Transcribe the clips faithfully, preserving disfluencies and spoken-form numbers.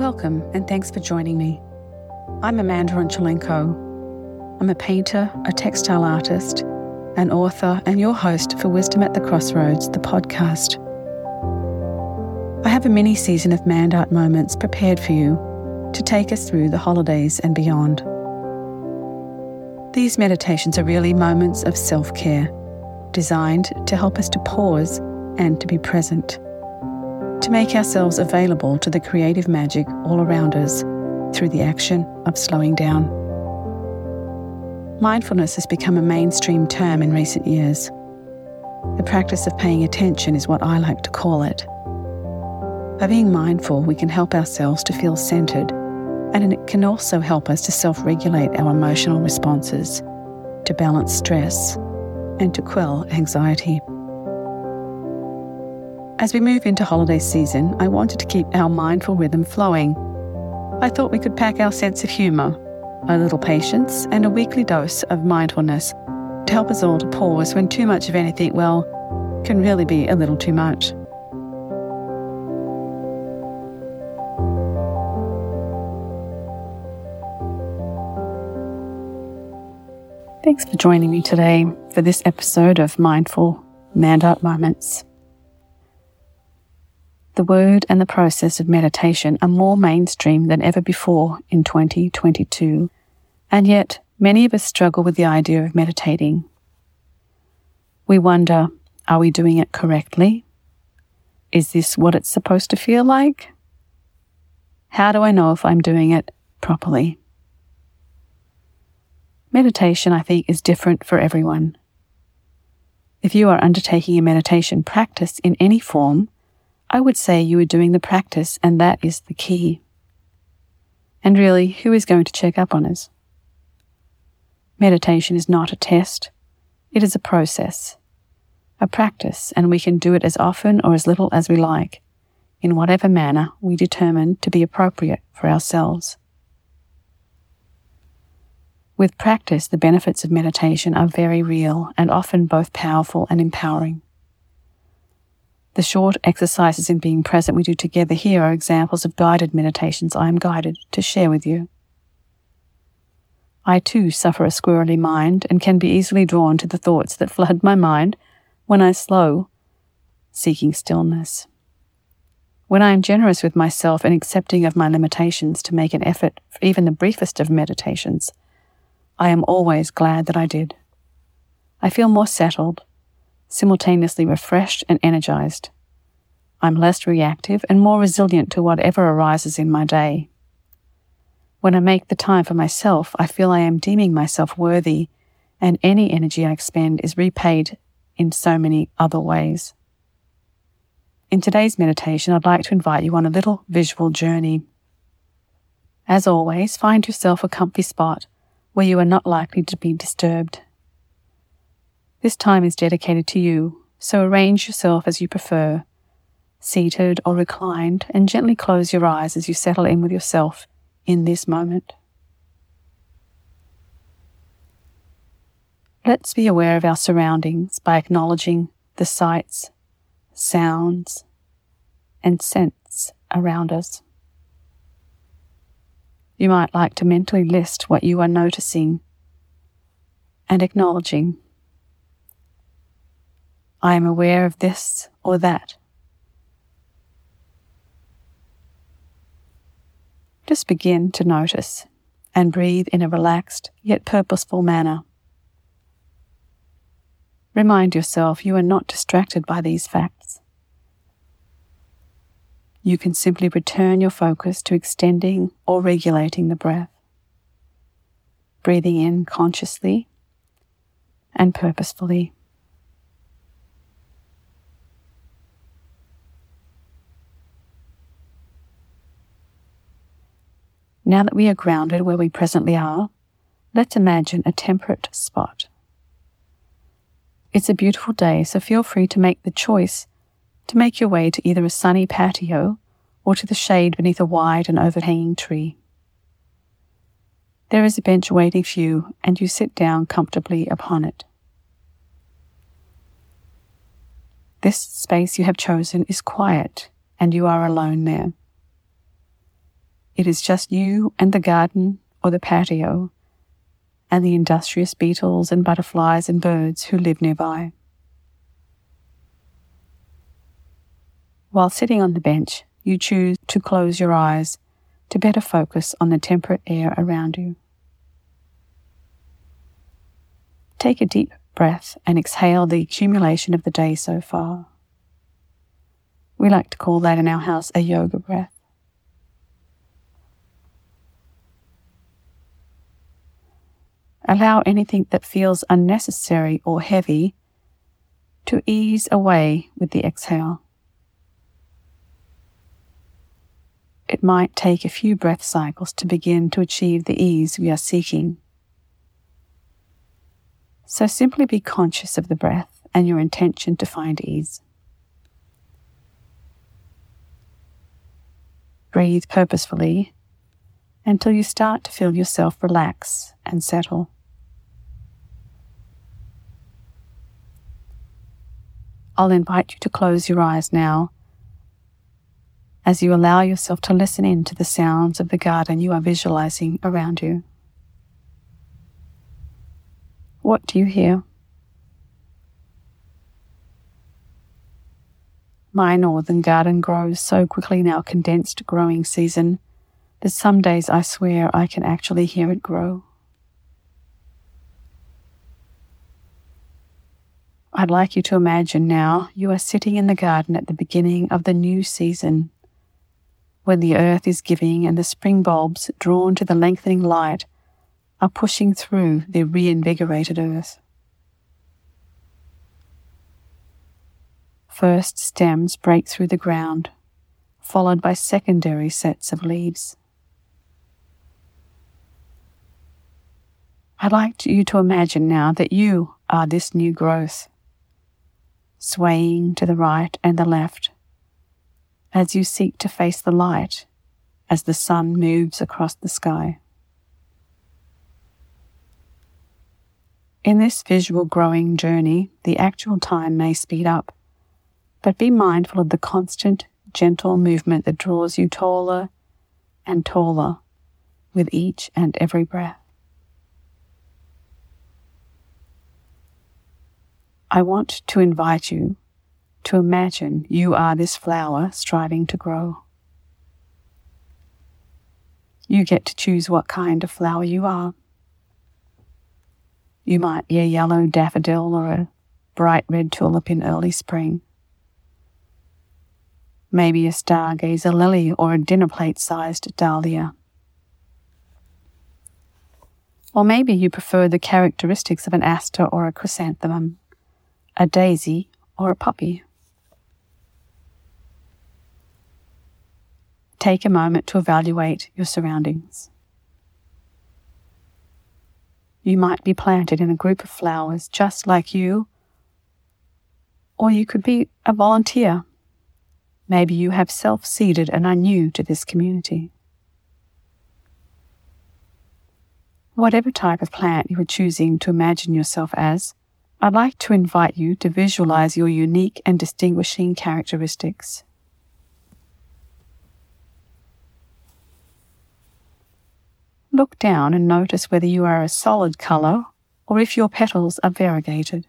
Welcome and thanks for joining me. I'm Amanda Ronchelenko. I'm a painter, a textile artist, an author, and your host for Wisdom at the Crossroads, the podcast. I have a mini season of Mandart Moments prepared for you to take us through the holidays and beyond. These meditations are really moments of self-care, designed to help us to pause and to be present, to make ourselves available to the creative magic all around us through the action of slowing down. Mindfulness has become a mainstream term in recent years. The practice of paying attention is what I like to call it. By being mindful, we can help ourselves to feel centered, and it can also help us to self-regulate our emotional responses, to balance stress, and to quell anxiety. As we move into holiday season, I wanted to keep our mindful rhythm flowing. I thought we could pack our sense of humor, a little patience, and a weekly dose of mindfulness to help us all to pause when too much of anything, well, can really be a little too much. Thanks for joining me today for this episode of Mindful Mandart Moments. The word and the process of meditation are more mainstream than ever before in twenty twenty-two, and yet many of us struggle with the idea of meditating. We wonder, are we doing it correctly? Is this what it's supposed to feel like? How do I know if I'm doing it properly? Meditation, I think, is different for everyone. If you are undertaking a meditation practice in any form, I would say you are doing the practice, and that is the key. And really, who is going to check up on us? Meditation is not a test. It is a process, a practice, and we can do it as often or as little as we like, in whatever manner we determine to be appropriate for ourselves. With practice, the benefits of meditation are very real and often both powerful and empowering. The short exercises in being present we do together here are examples of guided meditations I am guided to share with you. I too suffer a squirrely mind and can be easily drawn to the thoughts that flood my mind when I slow, seeking stillness. When I am generous with myself and accepting of my limitations to make an effort for even the briefest of meditations, I am always glad that I did. I feel more settled, simultaneously refreshed and energized. I'm less reactive and more resilient to whatever arises in my day. When I make the time for myself, I feel I am deeming myself worthy, and any energy I expend is repaid in so many other ways. In today's meditation, I'd like to invite you on a little visual journey. As always, find yourself a comfy spot where you are not likely to be disturbed. This time is dedicated to you, so arrange yourself as you prefer, seated or reclined, and gently close your eyes as you settle in with yourself in this moment. Let's be aware of our surroundings by acknowledging the sights, sounds, and scents around us. You might like to mentally list what you are noticing and acknowledging. I am aware of this or that. Just begin to notice and breathe in a relaxed yet purposeful manner. Remind yourself you are not distracted by these facts. You can simply return your focus to extending or regulating the breath, breathing in consciously and purposefully. Now that we are grounded where we presently are, let's imagine a temperate spot. It's a beautiful day, so feel free to make the choice to make your way to either a sunny patio or to the shade beneath a wide and overhanging tree. There is a bench waiting for you, and you sit down comfortably upon it. This space you have chosen is quiet, and you are alone there. It is just you and the garden or the patio and the industrious beetles and butterflies and birds who live nearby. While sitting on the bench, you choose to close your eyes to better focus on the temperate air around you. Take a deep breath and exhale the accumulation of the day so far. We like to call that in our house a yoga breath. Allow anything that feels unnecessary or heavy to ease away with the exhale. It might take a few breath cycles to begin to achieve the ease we are seeking. So simply be conscious of the breath and your intention to find ease. Breathe purposefully until you start to feel yourself relax and settle. I'll invite you to close your eyes now as you allow yourself to listen in to the sounds of the garden you are visualizing around you. What do you hear? My northern garden grows so quickly in our condensed growing season that some days I swear I can actually hear it grow. I'd like you to imagine now you are sitting in the garden at the beginning of the new season, when the earth is giving and the spring bulbs, drawn to the lengthening light, are pushing through their reinvigorated earth. First stems break through the ground, followed by secondary sets of leaves. I'd like you to imagine now that you are this new growth, swaying to the right and the left as you seek to face the light as the sun moves across the sky. In this visual growing journey, the actual time may speed up, but be mindful of the constant, gentle movement that draws you taller and taller with each and every breath. I want to invite you to imagine you are this flower striving to grow. You get to choose what kind of flower you are. You might be a yellow daffodil or a bright red tulip in early spring. Maybe a stargazer lily or a dinner plate-sized dahlia. Or maybe you prefer the characteristics of an aster or a chrysanthemum, a daisy or a poppy. Take a moment to evaluate your surroundings. You might be planted in a group of flowers just like you, or you could be a volunteer. Maybe you have self-seeded and are new to this community. Whatever type of plant you are choosing to imagine yourself as, I'd like to invite you to visualize your unique and distinguishing characteristics. Look down and notice whether you are a solid color or if your petals are variegated.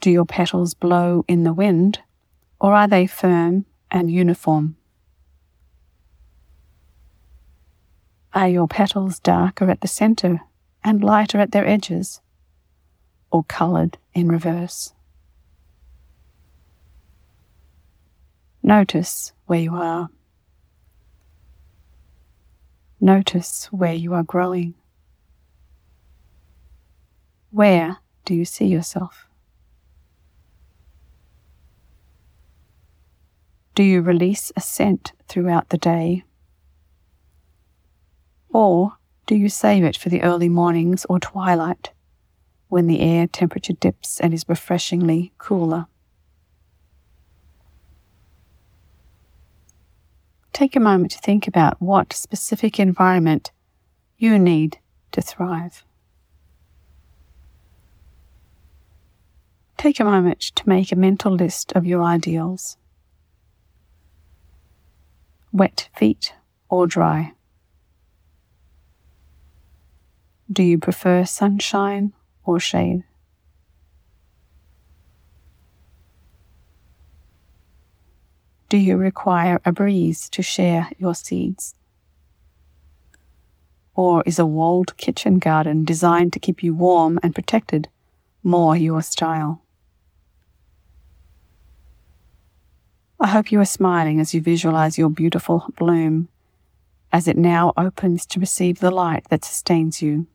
Do your petals blow in the wind, or are they firm and uniform? Are your petals darker at the center and lighter at their edges, or colored in reverse? Notice where you are. Notice where you are growing. Where do you see yourself? Do you release a scent throughout the day? Or do you save it for the early mornings or twilight, when the air temperature dips and is refreshingly cooler? Take a moment to think about what specific environment you need to thrive. Take a moment to make a mental list of your ideals. wet feet or dry? Do you prefer sunshine or shade? Do you require a breeze to share your seeds? Or is a walled kitchen garden designed to keep you warm and protected more your style? I hope you are smiling as you visualize your beautiful bloom, as it now opens to receive the light that sustains you,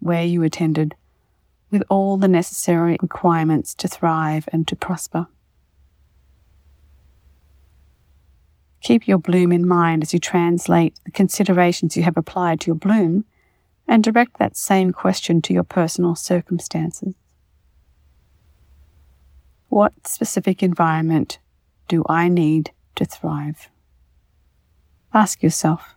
where you attended, with all the necessary requirements to thrive and to prosper. Keep your bloom in mind as you translate the considerations you have applied to your bloom and direct that same question to your personal circumstances. What specific environment do I need to thrive? Ask yourself.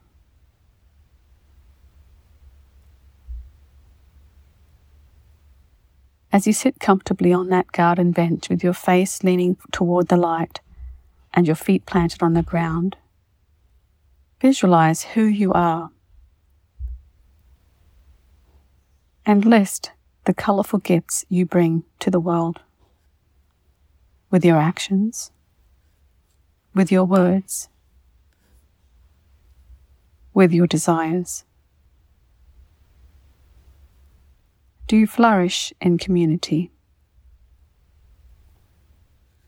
As you sit comfortably on that garden bench with your face leaning toward the light, and your feet planted on the ground, visualize who you are and list the colorful gifts you bring to the world with your actions, with your words, with your desires. Do you flourish in community?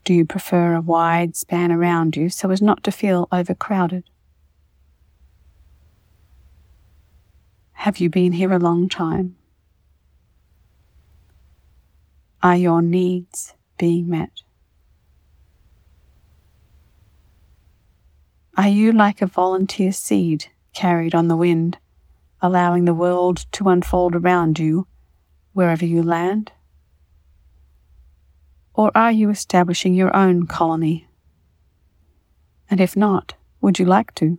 Do you prefer a wide span around you so as not to feel overcrowded? Have you been here a long time? Are your needs being met? Are you like a volunteer seed carried on the wind, allowing the world to unfold around you wherever you land? Or are you establishing your own colony? And if not, would you like to?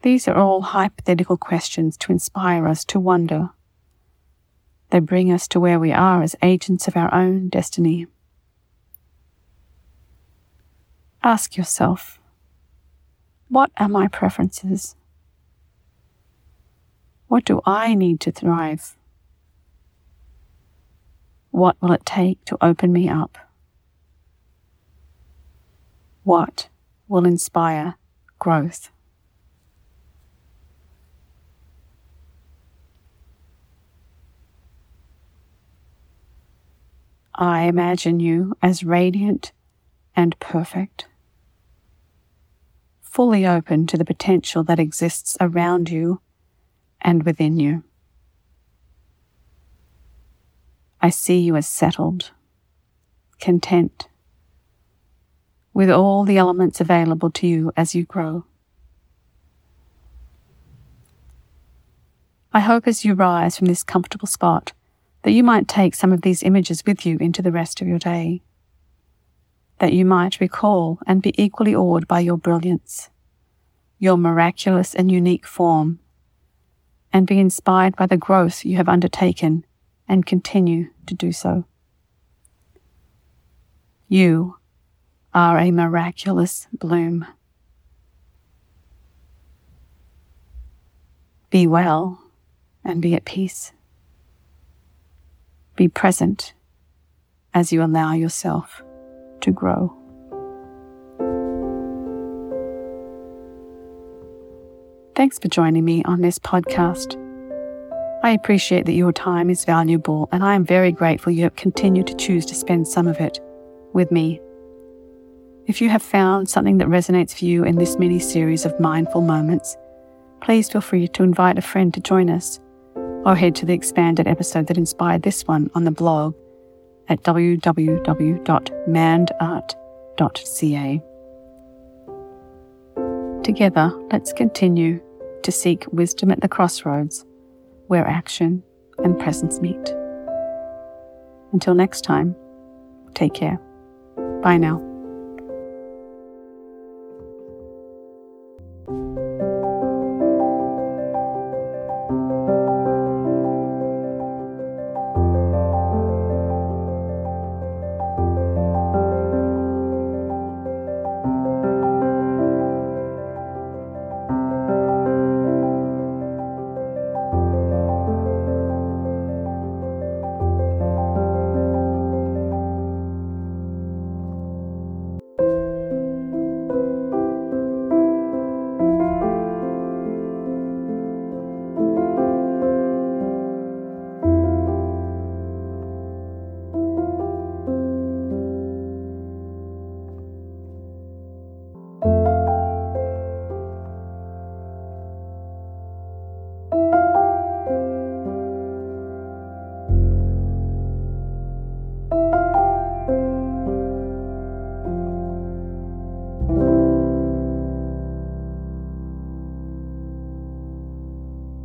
These are all hypothetical questions to inspire us to wonder. They bring us to where we are as agents of our own destiny. Ask yourself, what are my preferences? What do I need to thrive? What will it take to open me up? What will inspire growth? I imagine you as radiant and perfect, fully open to the potential that exists around you and within you. I see you as settled, content, with all the elements available to you as you grow. I hope as you rise from this comfortable spot that you might take some of these images with you into the rest of your day, that you might recall and be equally awed by your brilliance, your miraculous and unique form, and be inspired by the growth you have undertaken and continue to do so. You are a miraculous bloom. Be well and be at peace. Be present as you allow yourself to grow. Thanks for joining me on this podcast. I appreciate that your time is valuable, and I am very grateful you have continued to choose to spend some of it with me. If you have found something that resonates for you in this mini-series of Mindful Moments, please feel free to invite a friend to join us, or head to the expanded episode that inspired this one on the blog at w w w dot mandart dot c a. Together, let's continue to seek wisdom at the crossroads where action and presence meet. Until next time, take care. Bye now.